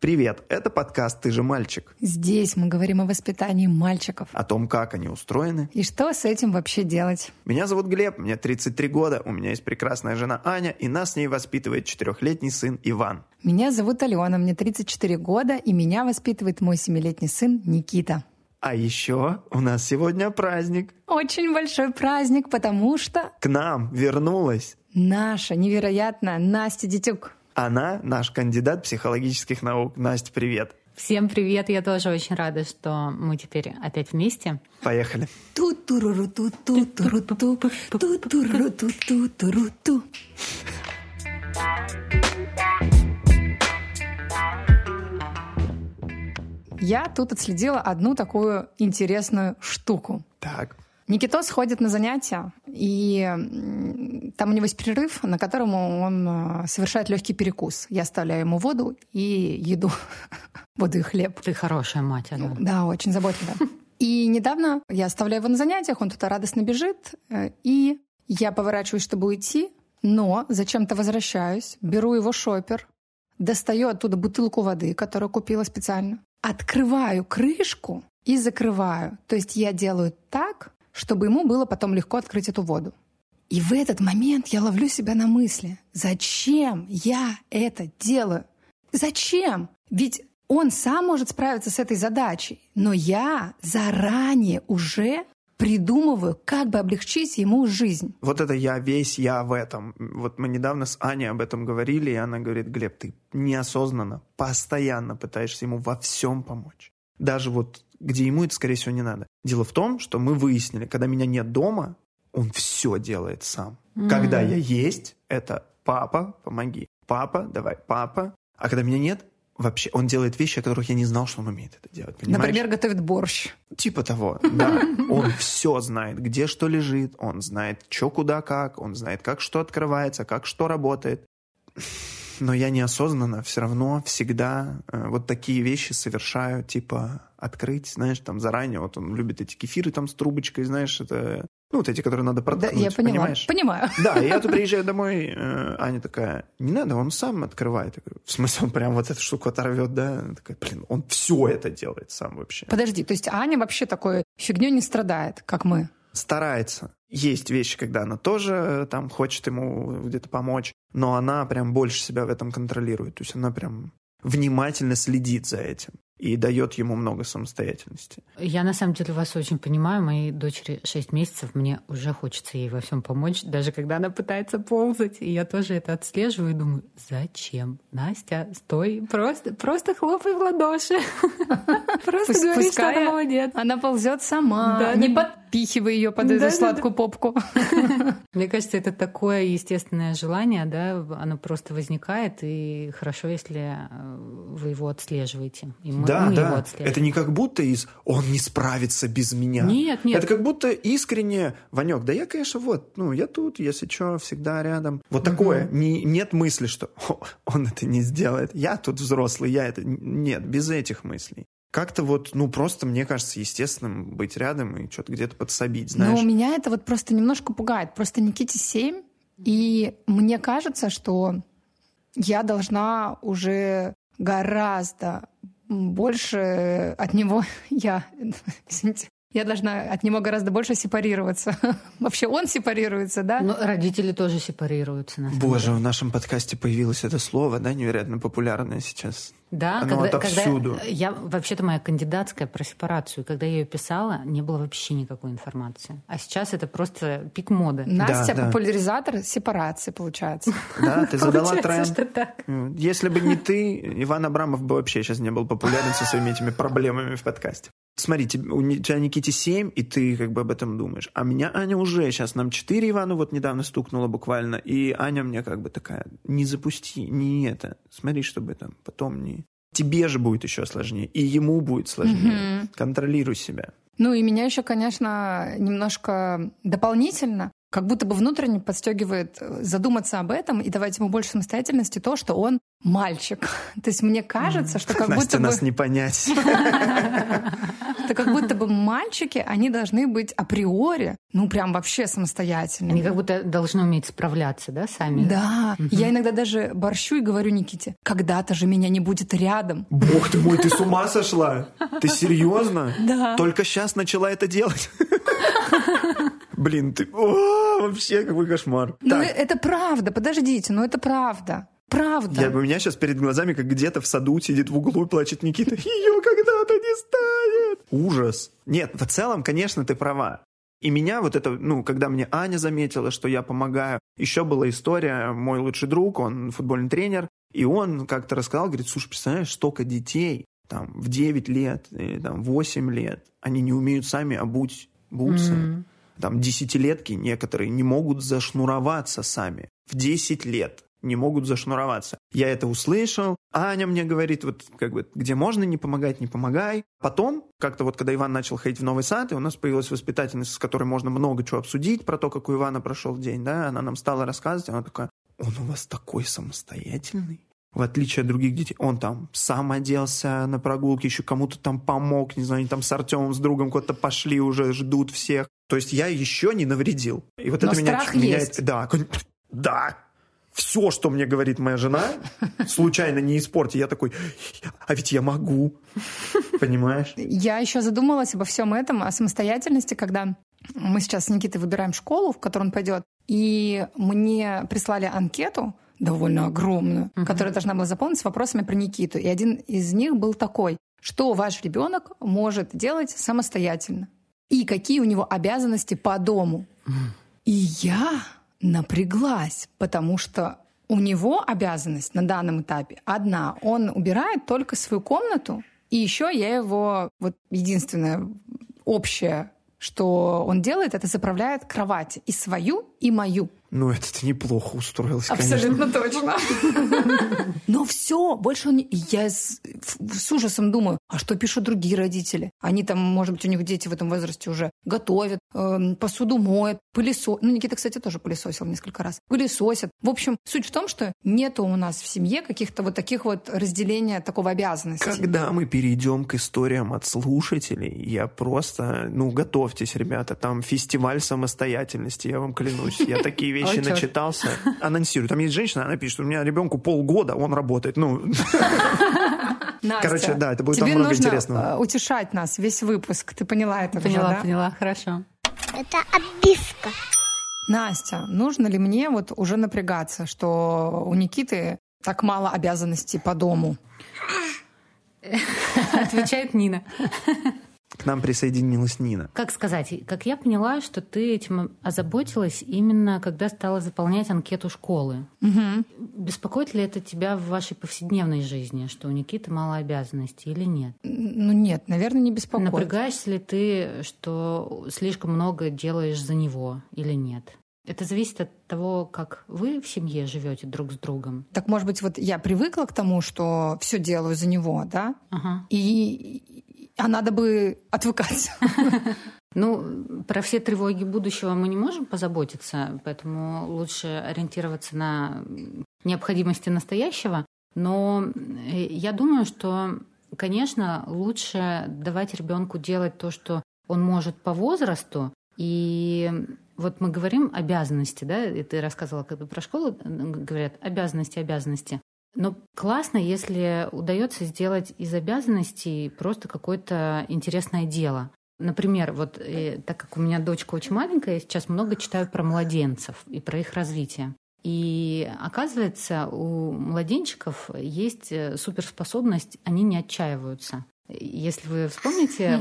Привет, это подкаст «Ты же мальчик». Здесь мы говорим о воспитании мальчиков. О том, как они устроены. И что с этим вообще делать. Меня зовут Глеб, мне 33 года, у меня есть прекрасная жена Аня, и нас с ней воспитывает 4-летний сын Иван. Меня зовут Алена, мне 34 года, и меня воспитывает мой 7-летний сын Никита. А еще у нас сегодня праздник. Очень большой праздник, потому что... К нам вернулась... наша невероятная Настя Детюк. Она наш кандидат психологических наук. Настя, привет. Всем привет. Я тоже очень рада, что мы теперь опять вместе. Поехали. Я тут отследила одну такую интересную штуку. Так. Никитос ходит на занятия, и там у него есть перерыв, на котором он совершает легкий перекус. Я оставляю ему воду и еду. Воду и хлеб. Ты хорошая мать, Алена. Да, очень заботливая. И недавно я оставляю его на занятиях, он туда радостно бежит, и я поворачиваюсь, чтобы уйти, но зачем-то возвращаюсь, беру его шопер, достаю оттуда бутылку воды, которую купила специально, открываю крышку и закрываю. То есть я делаю так, чтобы ему было потом легко открыть эту воду. И в этот момент я ловлю себя на мысли: зачем я это делаю? Зачем? Ведь он сам может справиться с этой задачей, но я заранее уже придумываю, как бы облегчить ему жизнь. Вот это я, весь я в этом. Вот мы недавно с Аней об этом говорили, и она говорит: Глеб, ты неосознанно, постоянно пытаешься ему во всем помочь. Даже вот где ему это, скорее всего, не надо. Дело в том, что мы выяснили, когда меня нет дома, он все делает сам. Когда я есть, это папа, помоги. Папа, давай, папа. А когда меня нет, вообще он делает вещи, о которых я не знал, что он умеет это делать. Понимаешь? Например, готовит борщ. Типа того, да. Он все знает, где что лежит, он знает, что куда как, он знает, как что открывается, как что работает. Но я неосознанно все равно всегда вот такие вещи совершаю, типа открыть, знаешь, там заранее, вот он любит эти кефиры там с трубочкой, знаешь, это, ну, вот эти, которые надо проткнуть, да, я понимаю. Да, я тут приезжаю домой, Аня такая: не надо, он сам открывает. Я говорю: в смысле, он прям вот эту штуку оторвет, да? Она такая: блин, он все это делает сам вообще. Подожди, то есть Аня вообще такой фигней не страдает, как мы? Старается. Есть вещи, когда она тоже там хочет ему где-то помочь, но она прям больше себя в этом контролирует. То есть она прям внимательно следит за этим и дает ему много самостоятельности. Я на самом деле вас очень понимаю. Моей дочери 6 месяцев, мне уже хочется ей во всем помочь, даже когда она пытается ползать. И я тоже это отслеживаю и думаю: зачем? Настя, стой, просто хлопай в ладоши. Просто говори, что она молодец. Она ползет сама, не подпихивай ее под эту сладкую попку. Мне кажется, это такое естественное желание, да, оно просто возникает, и хорошо, если вы его отслеживаете. Да. Это не как будто из «он не справится без меня». Нет. Это как будто искренне: Ванёк, да я, конечно, вот, ну, я тут, если что, всегда рядом. Вот такое. Нет мысли, что он это не сделает. Я тут взрослый, я это... Нет, без этих мыслей. Как-то вот, ну, просто, мне кажется, естественным быть рядом и что-то где-то подсобить, знаешь. Но у меня это вот просто немножко пугает. Просто Никите 7, и мне кажется, что я должна уже гораздо... больше от него я должна от него гораздо больше сепарироваться. Вообще он сепарируется, да? Но родители тоже сепарируются. Боже, в нашем подкасте появилось это слово, да, невероятно популярное сейчас. Да, оно отовсюду. Я, вообще-то, моя кандидатская про сепарацию, когда я ее писала, не было вообще никакой информации. А сейчас это просто пик моды. Настя популяризатор сепарации, получается. Да, ты задала тренд. Если бы не ты, Иван Абрамов бы вообще сейчас не был популярен со своими этими проблемами в подкасте. Смотри, у тебя, Никите, 7, и ты как бы об этом думаешь. А меня Аня уже сейчас, нам 4 Ивану вот недавно стукнула буквально, и Аня мне как бы такая: не запусти, не это, смотри, чтобы там потом не... Тебе же будет еще сложнее, и ему будет сложнее. Контролируй себя. Ну и меня еще, конечно, немножко дополнительно как будто бы внутренне подстегивает задуматься об этом и давать ему больше самостоятельности то, что он мальчик. То есть мне кажется, что как будто бы... Настя, нас не понять. Это как будто бы мальчики, они должны быть априори, ну прям вообще самостоятельными. Они как будто должны уметь справляться, да, сами? Да. Я иногда даже борщу и говорю Никите, когда-то же меня не будет рядом. Бог ты мой, ты с ума сошла? Ты серьезно? Да. Только сейчас начала это делать? Блин, ты... О, вообще какой кошмар. Ну это правда, подождите, но это правда. Правда. У меня сейчас перед глазами, как где-то в саду сидит в углу и плачет Никита. Ее когда-то не станет. Ужас. Нет, в целом, конечно, ты права. И меня вот это, ну, когда мне Аня заметила, что я помогаю, еще была история, мой лучший друг, он футбольный тренер, и он как-то рассказал, говорит, слушай, представляешь, столько детей, там, в 9 лет, или, там, 8 лет, они не умеют сами обуть бутсы. Mm-hmm. Там, десятилетки некоторые не могут зашнуроваться сами. В 10 лет. Не могут зашнуроваться. Я это услышал. Аня мне говорит, вот как бы, где можно не помогать, не помогай. Потом, как-то вот, когда Иван начал ходить в Новый Сад, и у нас появилась воспитательница, с которой можно много чего обсудить про то, как у Ивана прошел день, да, она нам стала рассказывать, она такая, он у вас такой самостоятельный. В отличие от других детей, он там сам оделся на прогулке, еще кому-то там помог, не знаю, они там с Артемом, с другом куда-то пошли уже, ждут всех. То есть я еще не навредил. И вот но это страх меня... есть. Да. Все, что мне говорит моя жена, случайно не испорти. Я такой, а ведь я могу. Понимаешь? Я еще задумалась обо всем этом, о самостоятельности, когда мы сейчас с Никитой выбираем школу, в которую он пойдет. И мне прислали анкету, довольно огромную, которая должна была заполнить с вопросами про Никиту. И один из них был такой, что ваш ребенок может делать самостоятельно и какие у него обязанности по дому. И я... напряглась, потому что у него обязанность на данном этапе одна. Он убирает только свою комнату, и еще я его... Вот единственное общее, что он делает, это заправляет кровать. И свою, и мою. Ну, это ты неплохо устроился, абсолютно конечно. Абсолютно точно. Но все, больше он... Я с ужасом думаю, а что пишут другие родители? Они там, может быть, у них дети в этом возрасте уже готовят, посуду моют, пылесосят. Ну, Никита, кстати, тоже пылесосил несколько раз. Пылесосят. В общем, суть в том, что нету у нас в семье каких-то вот таких вот разделения такого обязанности. Когда мы перейдем к историям от слушателей, я просто... Ну, готовьтесь, ребята, там фестиваль самостоятельности, я вам клянусь. Я такие вещи... Ой, начитался, черт. Анонсирую. Там есть женщина, она пишет, у меня ребенку полгода, он работает. Ну, Настя, короче, да, это будет там много интересного. Тебе нужно утешать нас весь выпуск. Ты поняла это уже, да? Поняла, хорошо. Это обивка. Настя, нужно ли мне вот уже напрягаться, что у Никиты так мало обязанностей по дому? Отвечает Нина. К нам присоединилась Нина. Как сказать, как я поняла, что ты этим озаботилась именно когда стала заполнять анкету школы. Угу. Беспокоит ли это тебя в вашей повседневной жизни, что у Никиты мало обязанностей или нет? Ну нет, наверное, не беспокоит. Напрягаешься ли ты, что слишком много делаешь за него или нет? Это зависит от того, как вы в семье живете друг с другом. Так, может быть, вот я привыкла к тому, что все делаю за него, да? Ага. А надо бы отвыкать. Ну, про все тревоги будущего мы не можем позаботиться, поэтому лучше ориентироваться на необходимости настоящего. Но я думаю, что, конечно, лучше давать ребенку делать то, что он может по возрасту. И вот мы говорим обязанности, да, и ты рассказывала как бы про школу, говорят обязанности. Но классно, если удается сделать из обязанностей просто какое-то интересное дело. Например, вот так как у меня дочка очень маленькая, я сейчас много читаю про младенцев и про их развитие. И оказывается, у младенчиков есть суперспособность, они не отчаиваются. Если вы вспомните...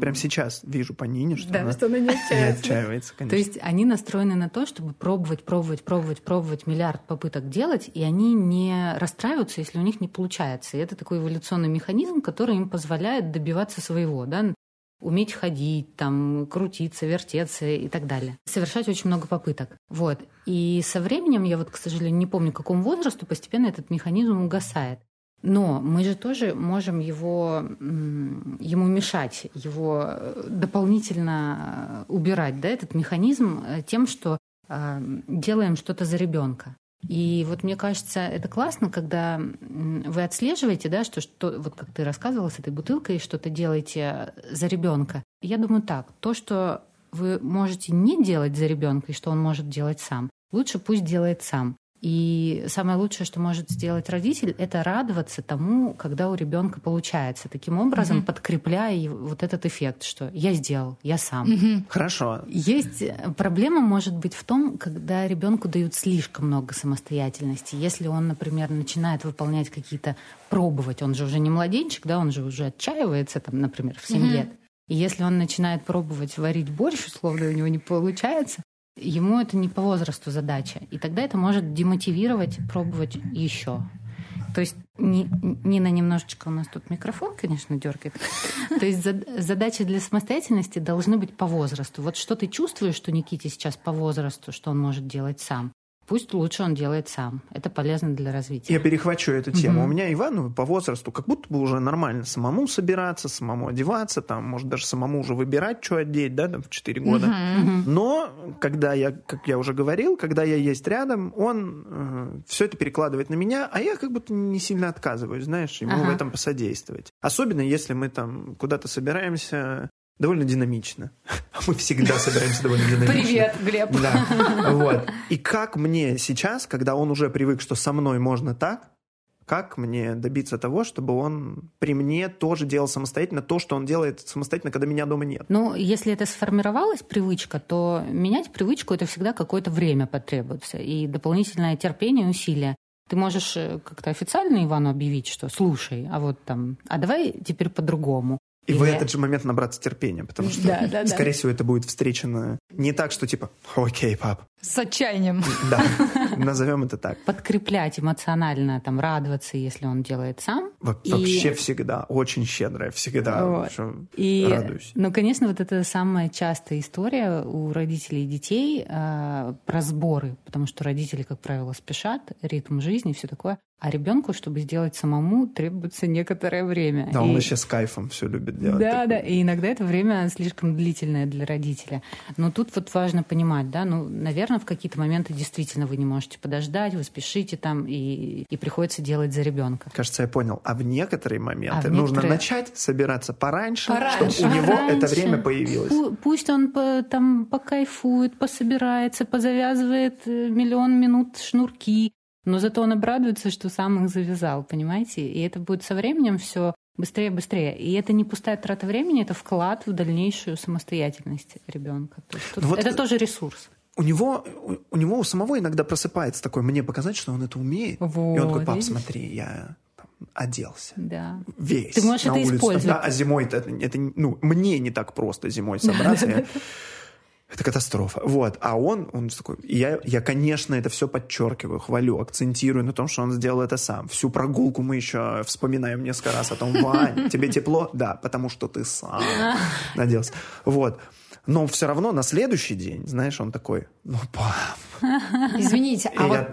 Прямо сейчас вижу по Нине, что, да, что она не отчаивается. Конечно. То есть они настроены на то, чтобы пробовать миллиард попыток делать, и они не расстраиваются, если у них не получается. И это такой эволюционный механизм, который им позволяет добиваться своего, да? Уметь ходить, там, крутиться, вертеться и так далее. Совершать очень много попыток. Вот. И со временем, я вот, к сожалению, не помню, к какому возрасту, постепенно этот механизм угасает. Но мы же тоже можем ему мешать, его дополнительно убирать, да, этот механизм тем, что делаем что-то за ребенка. И вот мне кажется, это классно, когда вы отслеживаете, да, что вот как ты рассказывала с этой бутылкой, что-то делаете за ребенка. Я думаю так, то, что вы можете не делать за ребенка и что он может делать сам, лучше пусть делает сам. И самое лучшее, что может сделать родитель, это радоваться тому, когда у ребенка получается, таким образом подкрепляя вот этот эффект, что я сделал, я сам. Хорошо. Есть проблема, может быть, в том, когда ребенку дают слишком много самостоятельности. Если он, например, начинает выполнять какие-то, пробовать, он же уже не младенчик, да, он же уже отчаивается, там, например, в 7 лет. И если он начинает пробовать варить борщ, условно, у него не получается, ему это не по возрасту задача. И тогда это может демотивировать пробовать еще. То есть Нина немножечко у нас тут микрофон, конечно, дергает. То есть задачи для самостоятельности должны быть по возрасту. Вот что ты чувствуешь, что Никите сейчас по возрасту, что он может делать сам? Пусть лучше он делает сам. Это полезно для развития. Я перехвачу эту тему. У меня Ивану по возрасту как будто бы уже нормально самому собираться, самому одеваться, там, может, даже самому уже выбирать, что одеть, да, там, в 4 года. Но, когда я, как я уже говорил, когда я есть рядом, он все это перекладывает на меня, а я как будто не сильно отказываюсь, знаешь, ему в этом посодействовать. Особенно, если мы там куда-то собираемся довольно динамично. Мы всегда собираемся довольно динамично. Привет, Глеб. Да. Вот. И как мне сейчас, когда он уже привык, что со мной можно так, как мне добиться того, чтобы он при мне тоже делал самостоятельно то, что он делает самостоятельно, когда меня дома нет? Ну, если это сформировалась привычка, то менять привычку это всегда какое-то время потребуется. И дополнительное терпение и усилия. Ты можешь как-то официально Ивану объявить, что слушай, а вот там, а давай теперь по-другому. И в этот же момент набраться терпения, потому что, скорее всего, это будет встречено не так, что типа «Окей, пап». С отчаянием. Да, назовем это так. Подкреплять эмоционально, там, радоваться, если он делает сам. Вообще всегда, очень щедрая, всегда радуюсь. Ну, конечно, вот это самая частая история у родителей и детей про сборы, потому что родители, как правило, спешат, ритм жизни и все такое. А ребенку, чтобы сделать самому, требуется некоторое время. Да, он вообще с кайфом все любит делать. Да, да, и иногда это время слишком длительное для родителя. Но тут вот важно понимать, да, ну, наверное, в какие-то моменты действительно вы не можете подождать, вы спешите там, и приходится делать за ребенка. Кажется, я понял. А в некоторые моменты нужно начать собираться пораньше, чтобы у него это время появилось. Пусть он там покайфует, пособирается, позавязывает миллион минут шнурки. Но зато он обрадуется, что сам их завязал, понимаете? И это будет со временем все быстрее. И это не пустая трата времени, это вклад в дальнейшую самостоятельность ребенка. Вот это тоже ресурс. У него у самого иногда просыпается такое, мне показать, что он это умеет. Вот, и он такой, пап, видишь? Смотри, я оделся. Да. Весь. Ты можешь на это улицу использовать. Да, а зимой это ну, мне не так просто зимой собраться. Это катастрофа. Вот. А он такой... Я, конечно, это все подчеркиваю, хвалю, акцентирую на том, что он сделал это сам. Всю прогулку мы еще вспоминаем несколько раз о том, Вань, тебе тепло? Да, потому что ты сам наделся. Вот. Но все равно на следующий день, знаешь, он такой, ну, пам. Извините, а вот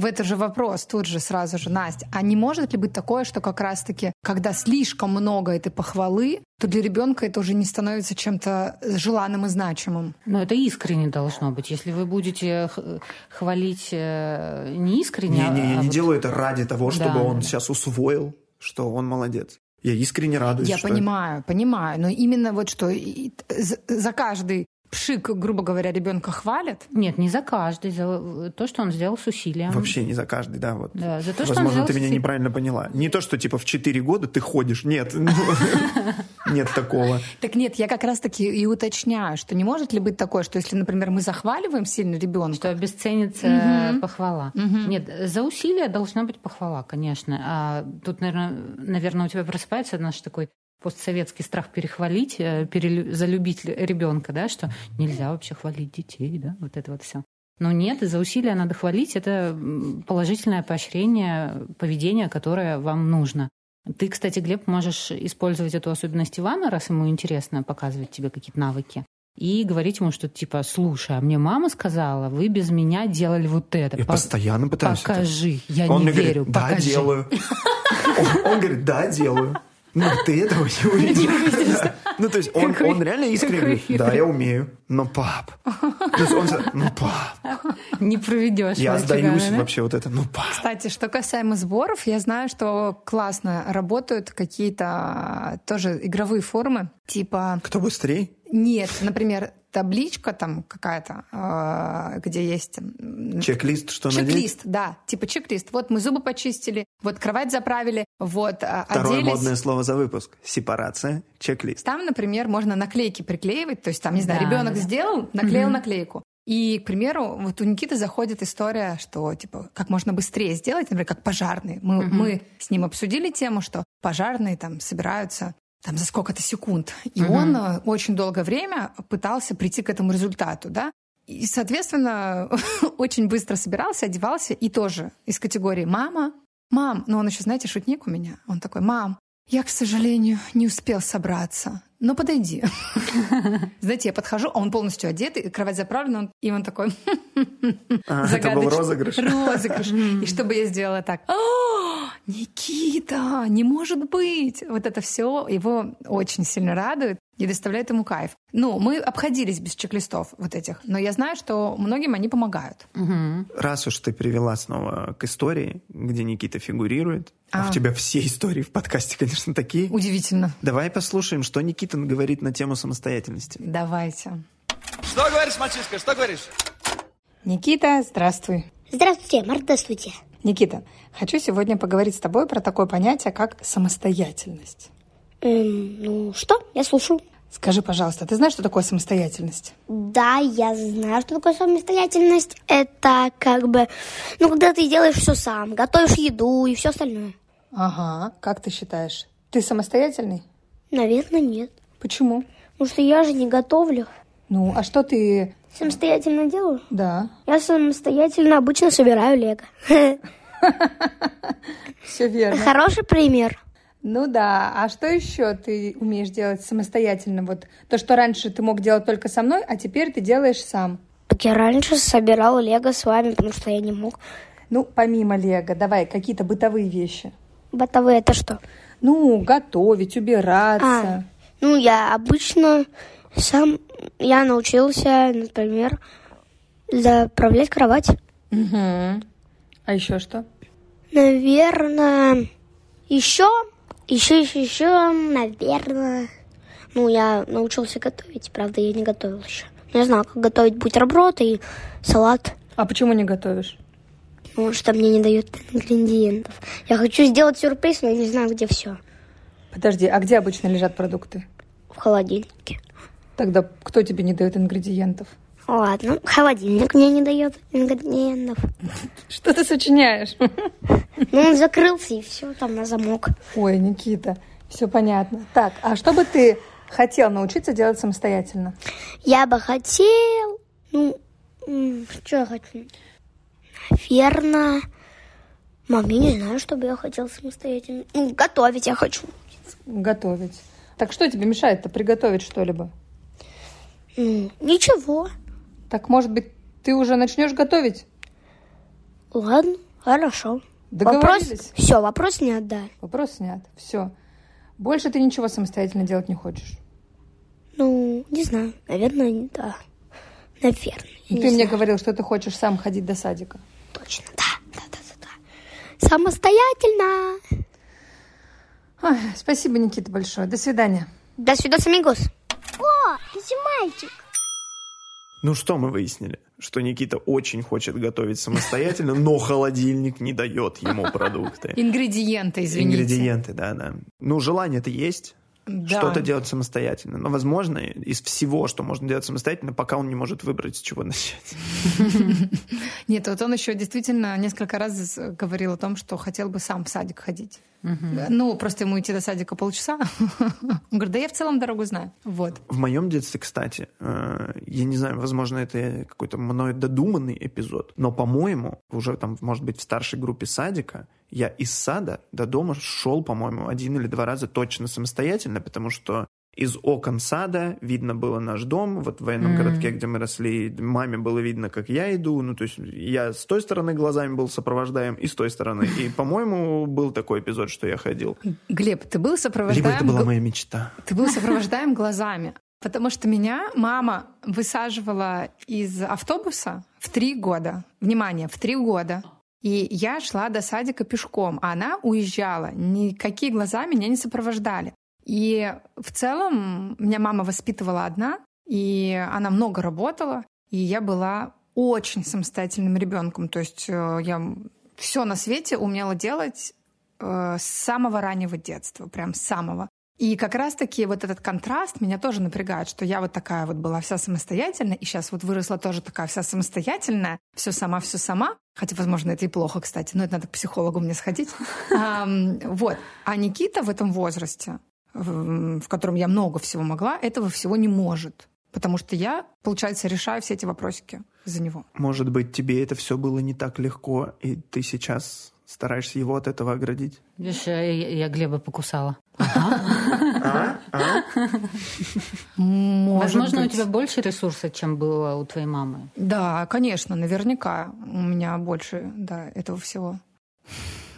в это же вопрос тут же сразу же, Настя, а не может ли быть такое, что как раз-таки, когда слишком много этой похвалы, то для ребенка это уже не становится чем-то желанным и значимым? Ну, это искренне должно быть. Если вы будете хвалить не искренне... Не, я не делаю это ради того, чтобы он сейчас усвоил, что он молодец. Я искренне радуюсь. Я понимаю. Но именно вот что за каждый пшик, грубо говоря, ребенка хвалят? Нет, не за каждый. За то, что он сделал с усилием. Вообще не за каждый, да. Вот. Да, за то, возможно, что ты меня неправильно поняла. Не то, что типа в 4 года ты ходишь. Нет. Нет такого. Так нет, я как раз-таки и уточняю, что не может ли быть такое, что если, например, мы захваливаем сильно ребенка, что обесценится похвала. Нет, за усилия должна быть похвала, конечно. А тут, наверное, у тебя просыпается наш такой постсоветский страх перехвалить, залюбить ребенка, да, что нельзя вообще хвалить детей, да, вот это вот все. Но нет, за усилия надо хвалить, это положительное поощрение поведения, которое вам нужно. Ты, кстати, Глеб, можешь использовать эту особенность Ивана, раз ему интересно показывать тебе какие-то навыки, и говорить ему что-то типа, слушай, а мне мама сказала, вы без меня делали вот это. Я постоянно пытаюсь. Покажи, я не верю. Он мне говорит, да, делаю. Он говорит, да, делаю. Ну, ты этого не увидел. Ну, то есть он реально искренний. Да, я умею. Но, пап. То есть он говорит, ну, пап. Не проведешь. Я сдаюсь вообще вот это. Ну, пап. Кстати, что касаемо сборов, я знаю, что классно работают какие-то тоже игровые формы. Типа... Кто быстрее? Нет, например... табличка там какая-то, где есть... Чек-лист, что надеть? Чек-лист, да, типа чек-лист. Вот мы зубы почистили, вот кровать заправили, вот Второе оделись. Второе модное слово за выпуск. Сепарация, чек-лист. Там, например, можно наклейки приклеивать, то есть там, не знаю, ребенок сделал, наклеил наклейку. И, к примеру, вот у Никиты заходит история, что, типа, как можно быстрее сделать, например, как пожарные. Мы с ним обсудили тему, что пожарные там собираются... там за сколько-то секунд. И он очень долгое время пытался прийти к этому результату, да. И, соответственно, очень быстро собирался, одевался, и тоже из категории «мама». Ну, он еще, знаете, шутник у меня. Он такой «мам, я, к сожалению, не успел собраться, но подойди». Знаете, я подхожу, а он полностью одет, и кровать заправлена, и он такой загадочный. Это был розыгрыш. Розыгрыш. И чтобы я сделала так... Никита, не может быть! Вот это все его очень сильно радует и доставляет ему кайф. Ну, мы обходились без чек-листов вот этих, но я знаю, что многим они помогают. Угу. Раз уж ты привела снова к истории, где Никита фигурирует, а у тебя все истории в подкасте, конечно, такие. Удивительно. Давай послушаем, что Никита говорит на тему самостоятельности. Давайте. Что говоришь, мальчишка, что говоришь? Никита, здравствуй. Здравствуйте, Марта, здравствуйте. Никита, хочу сегодня поговорить с тобой про такое понятие, как самостоятельность. Что? Я слушаю. Скажи, пожалуйста, ты знаешь, что такое самостоятельность? Да, я знаю, что такое самостоятельность. Это как бы, когда ты делаешь все сам, готовишь еду и все остальное. Ага, как ты считаешь? Ты самостоятельный? Наверное, нет. Почему? Потому что я же не готовлю. Ну, а что ты... Самостоятельно делаю? Да. Я самостоятельно обычно собираю лего. Все верно. Хороший пример. Ну да. А что еще ты умеешь делать самостоятельно? Вот то, что раньше ты мог делать только со мной, а теперь ты делаешь сам. Так я раньше собирала лего с вами, потому что я не мог. Ну, помимо лего, давай, какие-то бытовые вещи. Бытовые это что? Ну, готовить, убираться. Я обычно... Сам я научился, например, заправлять кровать. Угу. А еще что? Наверное, наверное. Я научился готовить, правда, я не готовил еще. Я знал, как готовить бутерброд и салат. А почему не готовишь? Потому что мне не дают ингредиентов. Я хочу сделать сюрприз, но я не знаю, где все. Подожди, а где обычно лежат продукты? В холодильнике. Тогда кто тебе не дает ингредиентов? Ладно, холодильник мне не дает ингредиентов. Что ты сочиняешь? Он закрылся, и все там на замок. Ой, Никита, все понятно. Так, а что бы ты хотел научиться делать самостоятельно? Я бы хотел... что я хочу? Наверное... я не знаю, что бы я хотел самостоятельно. Готовить я хочу. Готовить. Так что тебе мешает-то приготовить что-либо? Ничего. Так, может быть, ты уже начнешь готовить? Ладно, хорошо. Договорились? Вопрос снят, да. Вопрос снят, все. Больше ты ничего самостоятельно делать не хочешь? Не знаю, наверное, да. Наверное, Ты мне говорил, что ты хочешь сам ходить до садика. Точно, да. Самостоятельно. Ой, спасибо, Никита, большое. До свидания. До свидос, амигос. О, ты мальчик. Что мы выяснили? Что Никита очень хочет готовить самостоятельно, но холодильник не дает ему продукты. Ингредиенты, извините. Ингредиенты, да. Желание-то есть. Да. Что-то делать самостоятельно. Но, возможно, из всего, что можно делать самостоятельно, пока он не может выбрать, с чего начать. Нет, он еще действительно несколько раз говорил о том, что хотел бы сам в садик ходить. Просто ему идти до садика полчаса. Он говорит, я в целом дорогу знаю. Вот. В моем детстве, кстати, я не знаю, возможно, это какой-то мною додуманный эпизод, но, по-моему, уже там, может быть, в старшей группе садика я из сада до дома шел, по-моему, 1 или 2 раза точно самостоятельно, потому что Из окон сада видно было наш дом, вот в военном городке, где мы росли. Маме было видно, как я иду. Ну, то есть я с той стороны глазами был сопровождаем, и с той стороны. И, по-моему, был такой эпизод, что я ходил. Глеб, ты был сопровождаем... Либо это была моя мечта. Ты был сопровождаем глазами. Потому что меня мама высаживала из автобуса в 3 года. Внимание, в 3 года. И я шла до садика пешком, а она уезжала. Никакие глаза меня не сопровождали. И в целом меня мама воспитывала одна, и она много работала, и я была очень самостоятельным ребенком. То есть я все на свете умела делать с самого раннего детства, прям с самого. И как раз-таки вот этот контраст меня тоже напрягает, что я вот такая вот была вся самостоятельная, и сейчас вот выросла тоже такая вся самостоятельная, все сама, хотя, возможно, это и плохо, кстати, но это надо к психологу мне сходить. Вот. А Никита в этом возрасте, в котором я много всего могла, этого всего не может, потому что я, получается, решаю все эти вопросики за него. Может быть, тебе это все было не так легко, и ты сейчас... стараешься его от этого оградить? Я Глеба покусала. Возможно, у тебя больше ресурса, чем было у твоей мамы. Да, конечно, наверняка. У меня больше этого всего.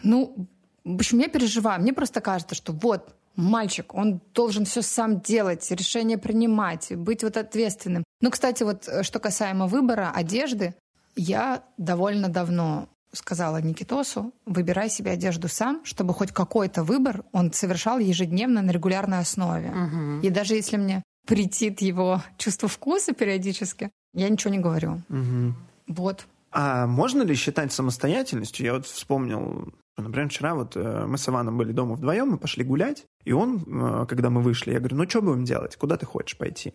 Ну, в общем, я переживаю. Мне просто кажется, что вот мальчик, он должен все сам делать, решения принимать, быть вот ответственным. Ну, кстати, вот что касаемо выбора одежды, я довольно давно... сказала Никитосу, выбирай себе одежду сам, чтобы хоть какой-то выбор он совершал ежедневно на регулярной основе. Угу. И даже если мне претит его чувство вкуса периодически, я ничего не говорю. Угу. Вот. А можно ли считать самостоятельностью? Я вот вспомнил, например, вчера вот мы с Иваном были дома вдвоем, мы пошли гулять, и он, когда мы вышли, я говорю, ну что будем делать? Куда ты хочешь пойти?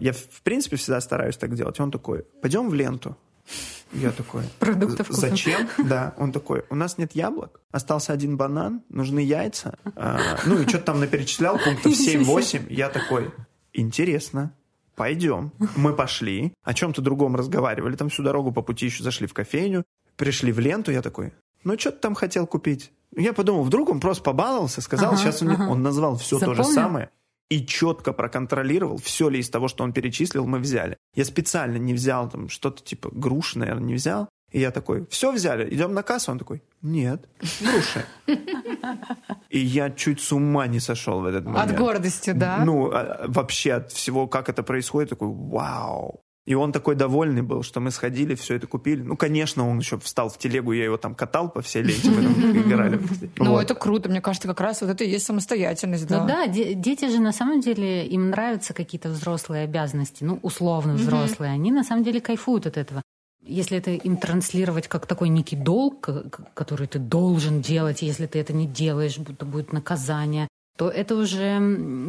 Я, в принципе, всегда стараюсь так делать. И он такой, пойдем в ленту. Я такой, зачем? Да, он такой, у нас нет яблок, остался 1 банан, нужны яйца. Ну и что-то там наперечислял, пунктов 7-8. Я такой, интересно, пойдем. Мы пошли, о чем-то другом разговаривали, там всю дорогу по пути еще зашли в кофейню, пришли в ленту, я такой, ну что ты там хотел купить? Я подумал, вдруг он просто побаловался, сказал, сейчас он назвал все то же самое. И четко проконтролировал, все ли из того, что он перечислил, мы взяли. Я специально не взял там что-то типа груши, наверное, не взял. И я такой, все взяли, идем на кассу. Он такой, нет, груши. И я чуть с ума не сошел в этот момент. От гордости, да? Ну, вообще от всего, как это происходит, такой, вау. И он такой довольный был, что мы сходили, все это купили. Ну, конечно, он еще встал в телегу, я его там катал по всей ленте, мы там играли. Ну, это круто, мне кажется, как раз вот это и есть самостоятельность. Ну да, дети же на самом деле, им нравятся какие-то взрослые обязанности, ну, условно взрослые, они на самом деле кайфуют от этого. Если это им транслировать как такой некий долг, который ты должен делать, если ты это не делаешь, то будет наказание, то это уже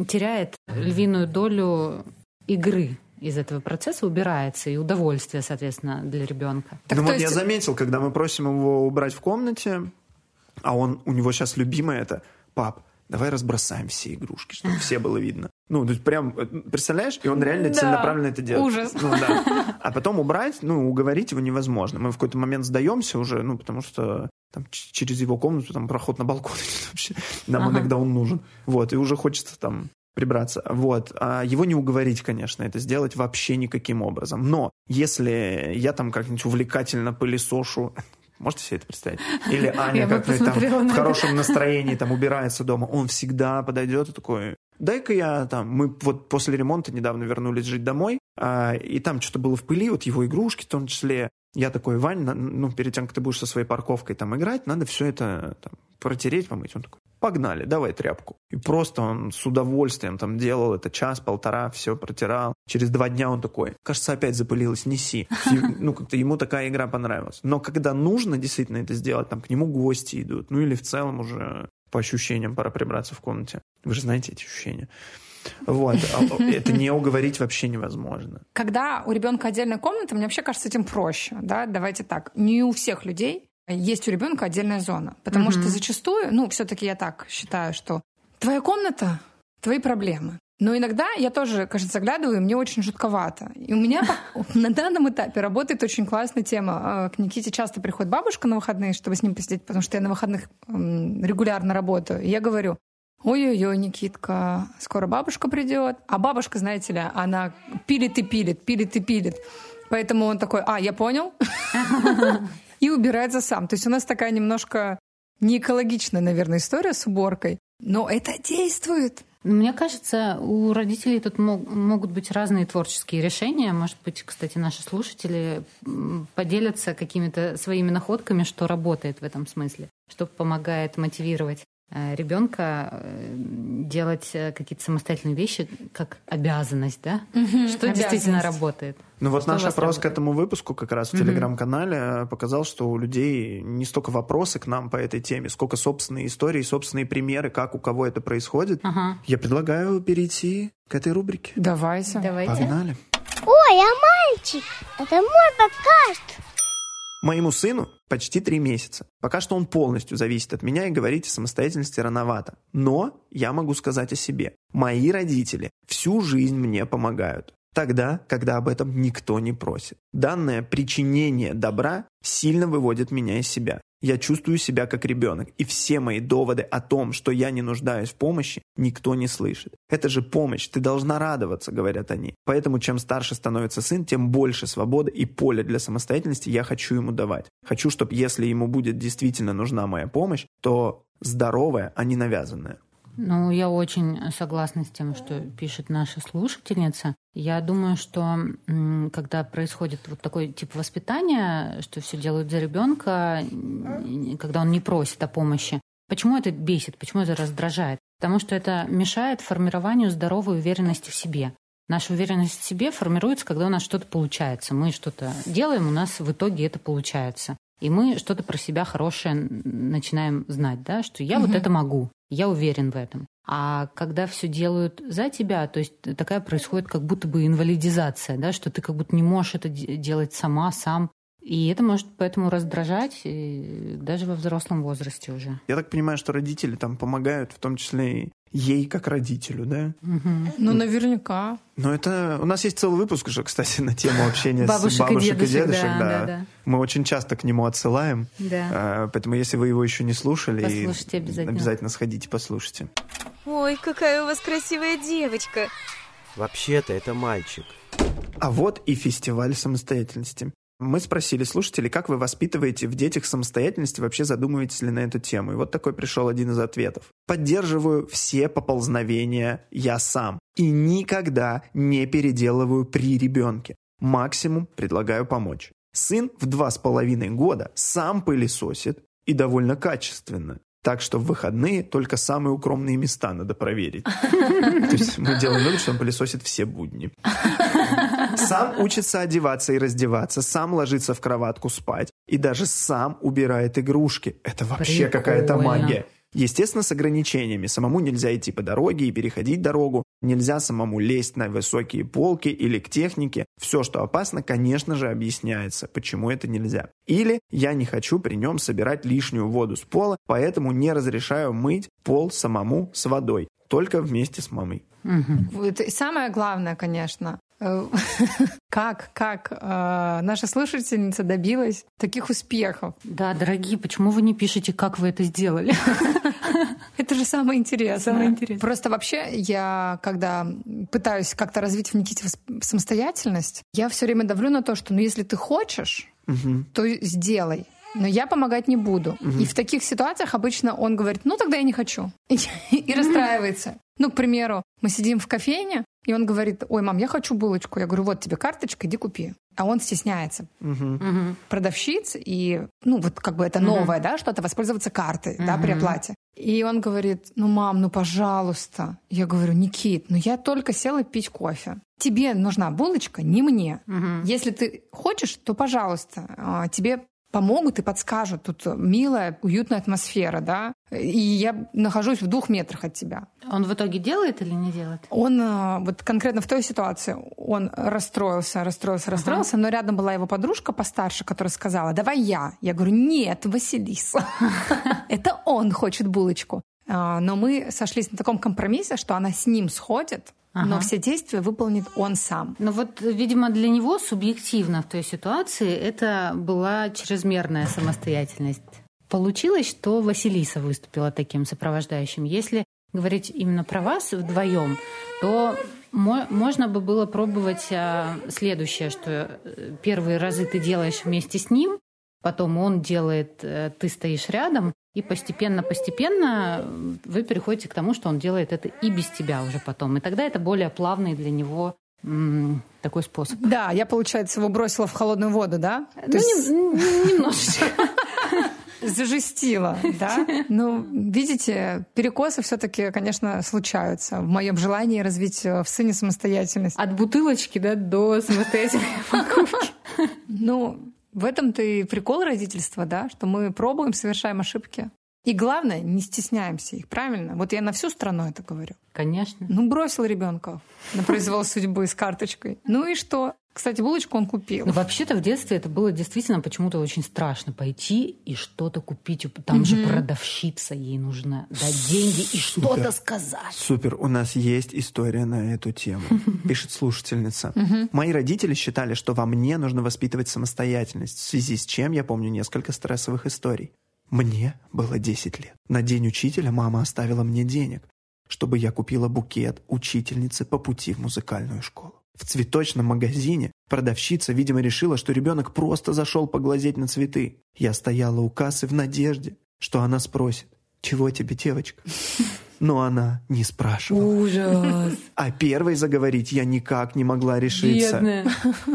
теряет львиную долю игры. Из этого процесса убирается и удовольствие, соответственно, для ребенка. Ну вот есть... я заметил, когда мы просим его убрать в комнате, а у него сейчас любимое это, пап, давай разбросаем все игрушки, чтобы все было видно. Ну, то есть прям, представляешь, и он реально целенаправленно это делает. Ужас. Ну, да. А потом убрать, ну, уговорить его невозможно. Мы в какой-то момент сдаемся уже, ну, потому что там, через его комнату там проход на балкон идет вообще. Нам иногда он нужен. Вот, и уже хочется там... прибраться. Вот. А его не уговорить, конечно, это сделать вообще никаким образом. Но если я там как-нибудь увлекательно пылесошу, можете себе это представить? Или Аня как-то там в хорошем настроении там убирается дома, он всегда подойдет и такой, дай-ка я там... Мы вот после ремонта недавно вернулись жить домой, и там что-то было в пыли, вот его игрушки в том числе. Я такой, Вань, ну, перед тем, как ты будешь со своей парковкой там играть, надо все это там протереть, помыть. Он такой, погнали, давай тряпку. И просто он с удовольствием там делал это 1-1.5 часа, все протирал. Через 2 дня он такой, кажется, опять запылилось, неси. Ну, как-то ему такая игра понравилась. Но когда нужно действительно это сделать, там к нему гости идут, ну или в целом уже по ощущениям пора прибраться в комнате. Вы же знаете эти ощущения. Вот, это не уговорить вообще невозможно. Когда у ребенка отдельная комната, мне вообще кажется, этим проще, да, давайте так. Не у всех людей есть у ребенка отдельная зона, потому что зачастую, ну, все-таки я так считаю, что твоя комната, твои проблемы. Но иногда я тоже, кажется, заглядываю, и мне очень жутковато. И у меня на данном этапе работает очень классная тема. К Никите часто приходит бабушка на выходные, чтобы с ним посидеть, потому что я на выходных регулярно работаю. И я говорю, Ой-ой-ой, Никитка, скоро бабушка придет. А бабушка, знаете ли, она пилит. Поэтому он такой, я понял. И убирается сам. То есть у нас такая немножко неэкологичная, наверное, история с уборкой. Но это действует. Мне кажется, у родителей тут могут быть разные творческие решения. Может быть, кстати, наши слушатели поделятся какими-то своими находками, что работает в этом смысле, что помогает мотивировать ребенка делать какие-то самостоятельные вещи как обязанность, да? Что действительно работает. Ну вот наш опрос к этому выпуску как раз в Телеграм-канале показал, что у людей не столько вопросы к нам по этой теме, сколько собственные истории, собственные примеры, как у кого это происходит. Я предлагаю перейти к этой рубрике. Давайте. Погнали. Ой, а мальчик, это мой подкаст. Моему сыну почти 3 месяца. Пока что он полностью зависит от меня, и говорить о самостоятельности рановато. Но я могу сказать о себе. Мои родители всю жизнь мне помогают. Тогда, когда об этом никто не просит. Данное причинение добра сильно выводит меня из себя. Я чувствую себя как ребенок, и все мои доводы о том, что я не нуждаюсь в помощи, никто не слышит. Это же помощь, ты должна радоваться, говорят они. Поэтому чем старше становится сын, тем больше свободы и поля для самостоятельности я хочу ему давать. Хочу, чтобы если ему будет действительно нужна моя помощь, то здоровая, а не навязанная. Ну, я очень согласна с тем, что пишет наша слушательница. Я думаю, что когда происходит вот такой тип воспитания, что все делают за ребенка, когда он не просит о помощи, почему это бесит, почему это раздражает? Потому что это мешает формированию здоровой уверенности в себе. Наша уверенность в себе формируется, когда у нас что-то получается. Мы что-то делаем, у нас в итоге это получается. И мы что-то про себя хорошее начинаем знать, да, что я вот это могу. Я уверен в этом. А когда все делают за тебя, то есть такая происходит как будто бы инвалидизация, да, что ты как будто не можешь это делать сам. И это может поэтому раздражать даже во взрослом возрасте уже. Я так понимаю, что родители там помогают, в том числе и ей как родителю, да? Ну, наверняка. Но это... У нас есть целый выпуск уже, кстати, на тему общения с бабушек и дедушек. Да. Мы очень часто к нему отсылаем. Да. Поэтому, если вы его еще не слушали, обязательно сходите, послушайте. Ой, какая у вас красивая девочка. Вообще-то это мальчик. А вот и фестиваль самостоятельности. Мы спросили слушателей, как вы воспитываете в детях самостоятельность и вообще задумываетесь ли на эту тему. И вот такой пришел один из ответов. Поддерживаю все поползновения я сам и никогда не переделываю при ребенке. Максимум предлагаю помочь. Сын в 2,5 года сам пылесосит и довольно качественно. Так что в выходные только самые укромные места надо проверить. То есть мы делаем вывод, что он пылесосит все будни. Сам учится одеваться и раздеваться, сам ложится в кроватку спать и даже сам убирает игрушки. Это вообще какая-то магия. Естественно, с ограничениями. Самому нельзя идти по дороге и переходить дорогу. Нельзя самому лезть на высокие полки или к технике. Все, что опасно, конечно же, объясняется, почему это нельзя. Или я не хочу при нем собирать лишнюю воду с пола, поэтому не разрешаю мыть пол самому с водой. Только вместе с мамой. И самое главное, конечно, как наша слушательница добилась таких успехов. Да, дорогие, почему вы не пишете, как вы это сделали? Это же самое интересное. Просто вообще я, когда пытаюсь как-то развить в Никите самостоятельность, я все время давлю на то, что если ты хочешь, то сделай. Но я помогать не буду. И в таких ситуациях обычно он говорит, тогда я не хочу. И расстраивается. Ну, к примеру, мы сидим в кофейне, и он говорит, ой, мам, я хочу булочку. Я говорю, вот тебе карточка, иди купи. А он стесняется. Продавщиц, и, это новое, да, что-то, воспользоваться картой, да, при оплате. И он говорит, мам, пожалуйста. Я говорю, Никит, я только села пить кофе. Тебе нужна булочка, не мне. Если ты хочешь, то, пожалуйста, тебе... помогут и подскажут. Тут милая, уютная атмосфера, да? И я нахожусь в 2 метрах от тебя. Он в итоге делает или не делает? Он вот конкретно в той ситуации, он расстроился, но рядом была его подружка постарше, которая сказала, давай я. Я говорю, нет, Василиса. Это он хочет булочку. Но мы сошлись на таком компромиссе, что она с ним сходит, но все действия выполнит он сам. Ну вот, видимо, для него субъективно в той ситуации это была чрезмерная самостоятельность. Получилось, что Василиса выступила таким сопровождающим. Если говорить именно про вас вдвоем, то можно бы было пробовать следующее, что первые разы ты делаешь вместе с ним, потом он делает, ты стоишь рядом, и постепенно вы переходите к тому, что он делает это и без тебя уже потом. И тогда это более плавный для него такой способ. Да, я, получается, его бросила в холодную воду, да? Немножечко. Зажестила, да? Ну, видите, перекосы все-таки, конечно, случаются в моем желании развить в сыне самостоятельность. От бутылочки, да, до самостоятельной покупки. Ну, в этом-то и прикол родительства, да, что мы пробуем, совершаем ошибки. И главное, не стесняемся их, правильно? Вот я на всю страну это говорю. Конечно. Ну, бросил ребенка на произвол судьбы с карточкой. Ну и что? Кстати, булочку он купил. Но вообще-то в детстве это было действительно почему-то очень страшно пойти и что-то купить. Там же продавщица, ей нужно дать деньги и что-то сказать. Супер, у нас есть история на эту тему. Пишет слушательница. Мои родители считали, что во мне нужно воспитывать самостоятельность, в связи с чем я помню несколько стрессовых историй. Мне было 10 лет. На день учителя мама оставила мне денег, чтобы я купила букет учительницы по пути в музыкальную школу. В цветочном магазине продавщица, видимо, решила, что ребенок просто зашел поглазеть на цветы. Я стояла у кассы в надежде, что она спросит: «Чего тебе, девочка?» Но она не спрашивала. Ужас. А первой заговорить я никак не могла решиться. Бедная.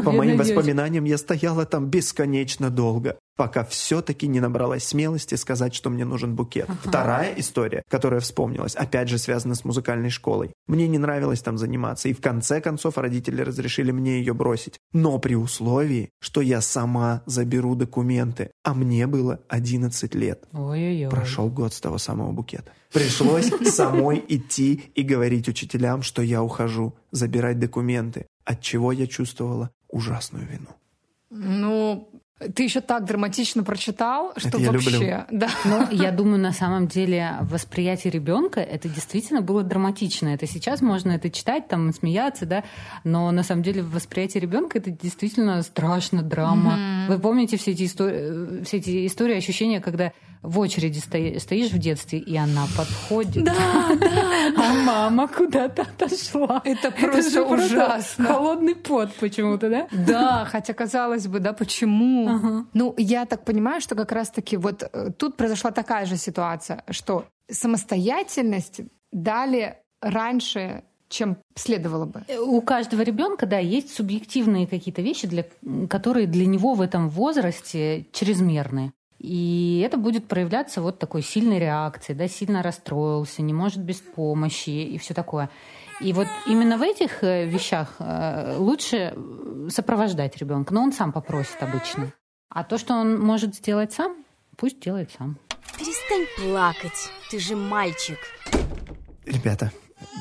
По моим воспоминаниям, я стояла там бесконечно долго, пока все-таки не набралась смелости сказать, что мне нужен букет. Ага. Вторая история, которая вспомнилась, опять же связана с музыкальной школой. Мне не нравилось там заниматься, и в конце концов родители разрешили мне ее бросить. Но при условии, что я сама заберу документы. А мне было 11 лет. Ой-ой-ой. Прошел год с того самого букета. Пришлось самой идти и говорить учителям, что я ухожу, забирать документы, отчего я чувствовала ужасную вину. Ну... Ты еще так драматично прочитал, что это я вообще... Да. Но я думаю, на самом деле восприятие ребенка это действительно было драматично. Это сейчас можно это читать, там смеяться, да. Но на самом деле восприятие ребенка это действительно страшно, драма. Вы помните все эти истории, ощущения, когда в очереди стоишь в детстве, и она подходит. Да. А мама куда-то отошла. Это просто ужасно. Холодный пот почему-то, да? Да, хотя, казалось бы, да, почему? Ага. Ну, я так понимаю, что как раз-таки вот тут произошла такая же ситуация, что самостоятельность дали раньше, чем следовало бы. У каждого ребенка, да, есть субъективные какие-то вещи, которые для него в этом возрасте чрезмерны. И это будет проявляться вот такой сильной реакцией, да, сильно расстроился, не может без помощи и все такое. И вот именно в этих вещах лучше сопровождать ребенка, но он сам попросит обычно. А то, что он может сделать сам, пусть делает сам. Перестань плакать, ты же мальчик. Ребята,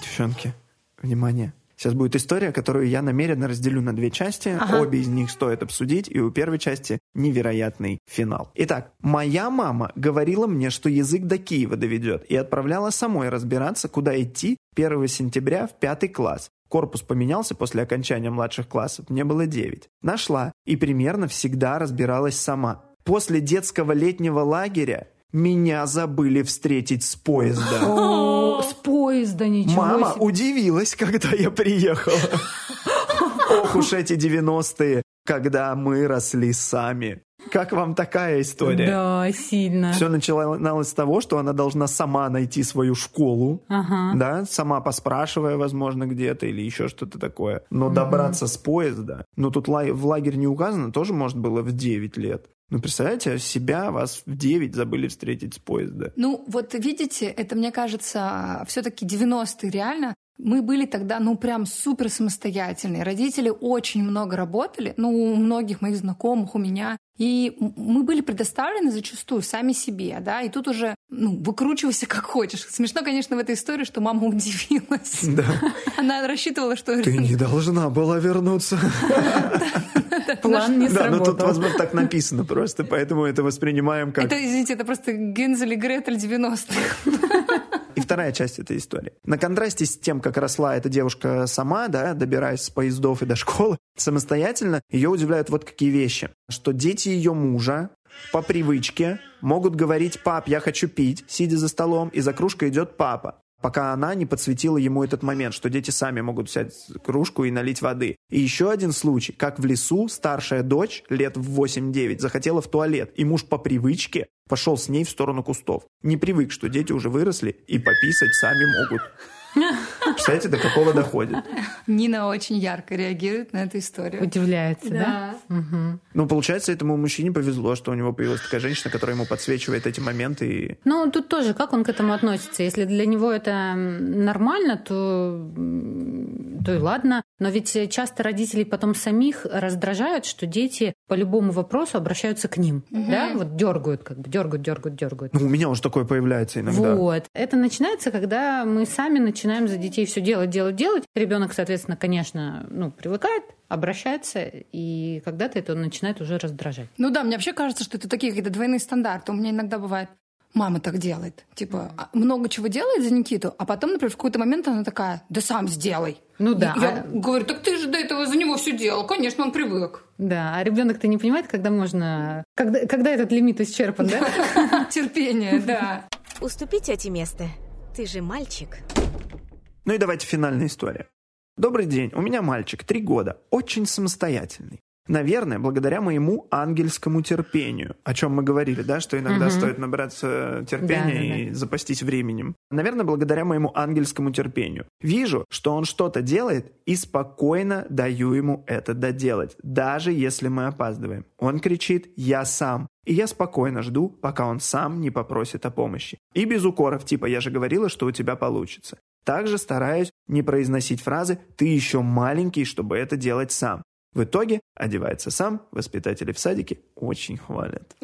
девчонки, внимание. Сейчас будет история, которую я намеренно разделю на две части. Ага. Обе из них стоит обсудить, и у первой части невероятный финал. Итак, моя мама говорила мне, что язык до Киева доведет, и отправляла самой разбираться, куда идти 1 сентября в 5 класс. Корпус поменялся после окончания младших классов, мне было 9. Нашла и примерно всегда разбиралась сама. После детского летнего лагеря меня забыли встретить с поезда. О, с поезда, ничего Мама себе. Удивилась, когда я приехала. Ох уж эти 90-е, когда мы росли сами. Как вам такая история? Да, сильно. Все начиналось с того, что она должна сама найти свою школу, ага. Да, сама поспрашивая, возможно, где-то или еще что-то такое. Но добраться с поезда, ну тут в лагерь не указано, тоже может было в 9 лет. Ну, представляете, вас в 9 забыли встретить с поезда. Ну, вот видите, это, мне кажется, все-таки 90-е реально. Мы были тогда, ну, прям супер самостоятельные. Родители очень много работали, ну, у многих моих знакомых, у меня. И мы были предоставлены зачастую сами себе, да, и тут уже, ну, выкручивайся как хочешь. Смешно, конечно, в этой истории, что мама удивилась. Да. Она рассчитывала, что... Ты не должна была вернуться. План не сработал. Да, но тут, возможно, так написано просто, поэтому это воспринимаем как... Это, извините, это просто Гензель и Гретель 90-х. И вторая часть этой истории. На контрасте с тем, как росла эта девушка сама, да, добираясь с поездов и до школы, самостоятельно ее удивляют вот какие вещи. Что дети ее мужа по привычке могут говорить «пап, я хочу пить», сидя за столом, и за кружкой идет папа. пока она не подсветила ему этот момент, что дети сами могут взять кружку и налить воды. И еще один случай, как в лесу старшая дочь лет в 8-9 захотела в туалет, и муж по привычке пошел с ней в сторону кустов. Не привык, что дети уже выросли и пописать сами могут. Представляете, до какого доходит? Нина очень ярко реагирует на эту историю. Удивляется, да? Угу. Ну, получается, этому мужчине повезло, что у него появилась такая женщина, которая ему подсвечивает эти моменты. И... Ну, тут тоже, как он к этому относится? Если для него это нормально, то и ладно. Но ведь часто родители потом самих раздражают, что дети по любому вопросу обращаются к ним. Угу. Да? Вот дергают, как бы, дергают. Ну, у меня уже такое появляется иногда. Вот. Это начинается, когда мы сами начинаем за детей все делать. Ребенок, соответственно, конечно, привыкает, обращается, и когда-то это он начинает уже раздражать. Ну да, мне вообще кажется, что это такие какие-то двойные стандарты. У меня иногда бывает, мама так делает. Типа, много чего делает за Никиту, а потом, например, в какой-то момент она такая, да сам сделай. Ну да. Я говорю, так ты же до этого за него все делал. Конечно, он привык. Да, а ребенок-то не понимает, когда можно... Когда этот лимит исчерпан, да? Терпение, да. Уступи тете место. Ты же мальчик. Ну и давайте финальная история. Добрый день, у меня мальчик, 3 года, очень самостоятельный. Наверное, благодаря моему ангельскому терпению, о чем мы говорили, да, что иногда стоит набраться терпения и запастись временем. Наверное, благодаря моему ангельскому терпению. Вижу, что он что-то делает и спокойно даю ему это доделать, даже если мы опаздываем. Он кричит «Я сам». И я спокойно жду, пока он сам не попросит о помощи. И без укоров, типа «я же говорила, что у тебя получится». Также стараюсь не произносить фразы «ты еще маленький, чтобы это делать сам». В итоге одевается сам, воспитатели в садике очень хвалят.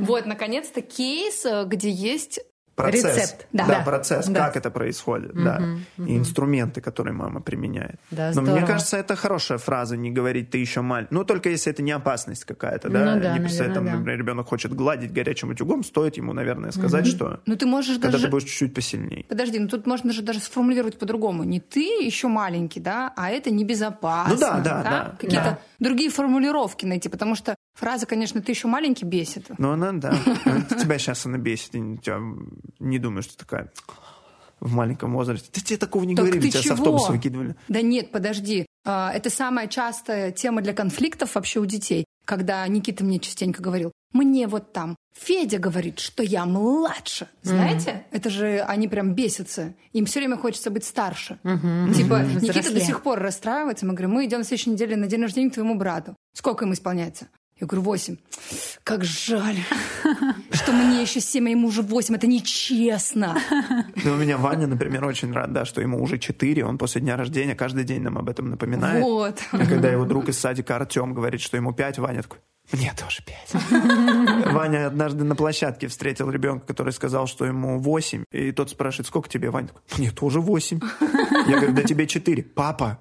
Вот, наконец-то, кейс, где есть... Рецепт. Да, процесс, как это происходит, да. И инструменты, которые мама применяет. Но мне кажется, это хорошая фраза, не говорить «ты еще маленький». Ну, только если это не опасность какая-то, да. Не представляю, там, например, ребенок хочет гладить горячим утюгом, стоит ему, наверное, сказать, что... Ну, ты можешь даже... Когда ты будешь чуть-чуть посильнее. Подожди, ну, тут можно же даже сформулировать по-другому. Не «ты еще маленький», да, а это «небезопасно». Ну, да. Какие-то другие формулировки найти, потому что фраза, конечно, «ты еще маленький» бесит. Ну, она, да. Тебя сейчас она бесит. Не думаю, что такая в маленьком возрасте. Да тебе такого не говорили, тебя с автобуса выкидывали. Да нет, подожди. Это самая частая тема для конфликтов вообще у детей. Когда Никита мне частенько говорил, мне вот там Федя говорит, что я младше. Знаете? Это же они прям бесятся. Им все время хочется быть старше. Никита до сих пор расстраивается. Мы говорим, мы идем в следующей неделе на день рождения к твоему брату. Сколько ему исполняется? Я говорю, 8. Как жаль, что мне еще 7, а ему уже 8. Это нечестно. Ну, у меня Ваня, например, очень рад, да, что ему уже 4. Он после дня рождения каждый день нам об этом напоминает. Вот. А когда его друг из садика Артем говорит, что ему 5, Ваня такой... Мне тоже 5. Ваня однажды на площадке встретил ребенка, который сказал, что ему 8. И тот спрашивает, сколько тебе, Ваня? Мне тоже 8. Я говорю, да тебе 4. Папа,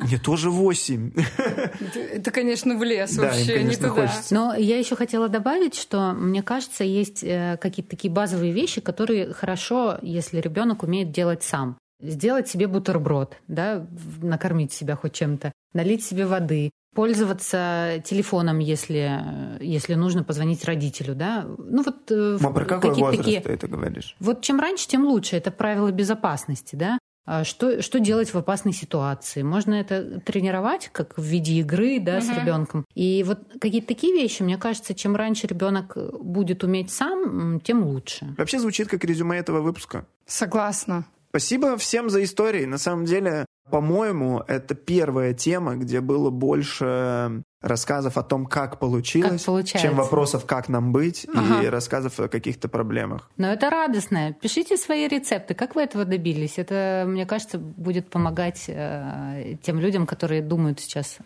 мне тоже 8. Это, конечно, в лес вообще, не туда. Но я еще хотела добавить, что, мне кажется, есть какие-то такие базовые вещи, которые хорошо, если ребенок умеет делать сам. Сделать себе бутерброд, да, накормить себя хоть чем-то, налить себе воды. Пользоваться телефоном, если нужно позвонить родителю, да? Ну вот про какой возраст ты это говоришь? Вот чем раньше, тем лучше. Это правило безопасности, да? Что делать в опасной ситуации? Можно это тренировать, как в виде игры, да, с ребенком. И вот какие-то такие вещи, мне кажется, чем раньше ребенок будет уметь сам, тем лучше. Вообще звучит как резюме этого выпуска. Согласна. Спасибо всем за истории. На самом деле, по-моему, это первая тема, где было больше рассказов о том, как получилось, чем вопросов, как нам быть, и рассказов о каких-то проблемах. Но это радостно. Пишите свои рецепты, как вы этого добились. Это, мне кажется, будет помогать тем людям, которые думают сейчас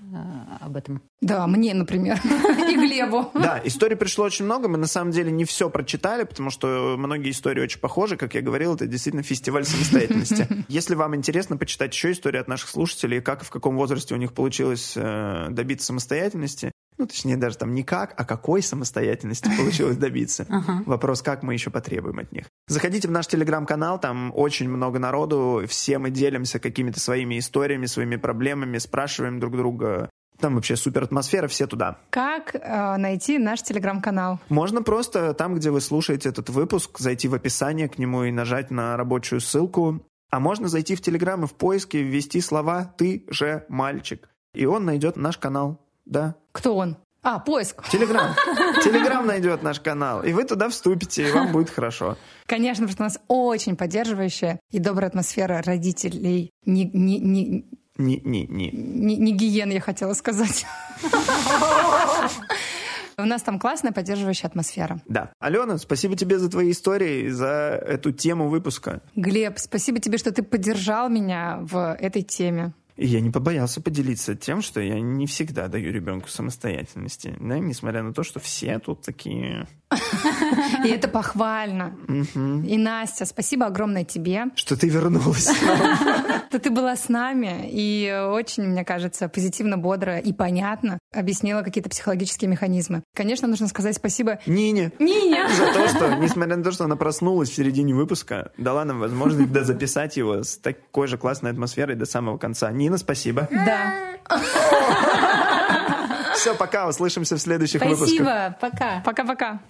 об этом. Да, мне, например, и Глебу. Да, историй пришло очень много. Мы, на самом деле, не все прочитали, потому что многие истории очень похожи. Как я говорил, это действительно фестиваль самостоятельности. Если вам интересно почитать еще истории от наших слушателей, как и в каком возрасте у них получилось добиться самостоятельности, ну, точнее, даже там не как, а какой самостоятельности получилось добиться. Вопрос, как мы еще потребуем от них. Заходите в наш телеграм-канал, там очень много народу, все мы делимся какими-то своими историями, своими проблемами, спрашиваем друг друга, Там вообще супер атмосфера, все туда. Как найти наш телеграм-канал? Можно просто там, где вы слушаете этот выпуск, зайти в описание к нему и нажать на рабочую ссылку. А можно зайти в телеграм и в поиске ввести слова «Ты же мальчик». И он найдет наш канал, да. Кто он? А, поиск. Телеграм. Телеграм найдет наш канал. И вы туда вступите, и вам будет хорошо. Конечно, потому что у нас очень поддерживающая и добрая атмосфера родителей. Не гиен, я хотела сказать. У нас там классная поддерживающая атмосфера. Да. Алена, спасибо тебе за твои истории, за эту тему выпуска. Глеб, спасибо тебе, что ты поддержал меня в этой теме. И я не побоялся поделиться тем, что я не всегда даю ребенку самостоятельности. Да? Несмотря на то, что все тут такие... И это похвально. И, Настя, спасибо огромное тебе. Что ты вернулась. Что ты была с нами и очень, мне кажется, позитивно, бодро и понятно объяснила какие-то психологические механизмы. Конечно, нужно сказать спасибо Нине за то, что, несмотря на то, что она проснулась в середине выпуска, дала нам возможность дозаписать его с такой же классной атмосферой до самого конца. Нина, спасибо. Да. Все, пока, услышимся в следующих выпусках. Спасибо, пока. Пока-пока.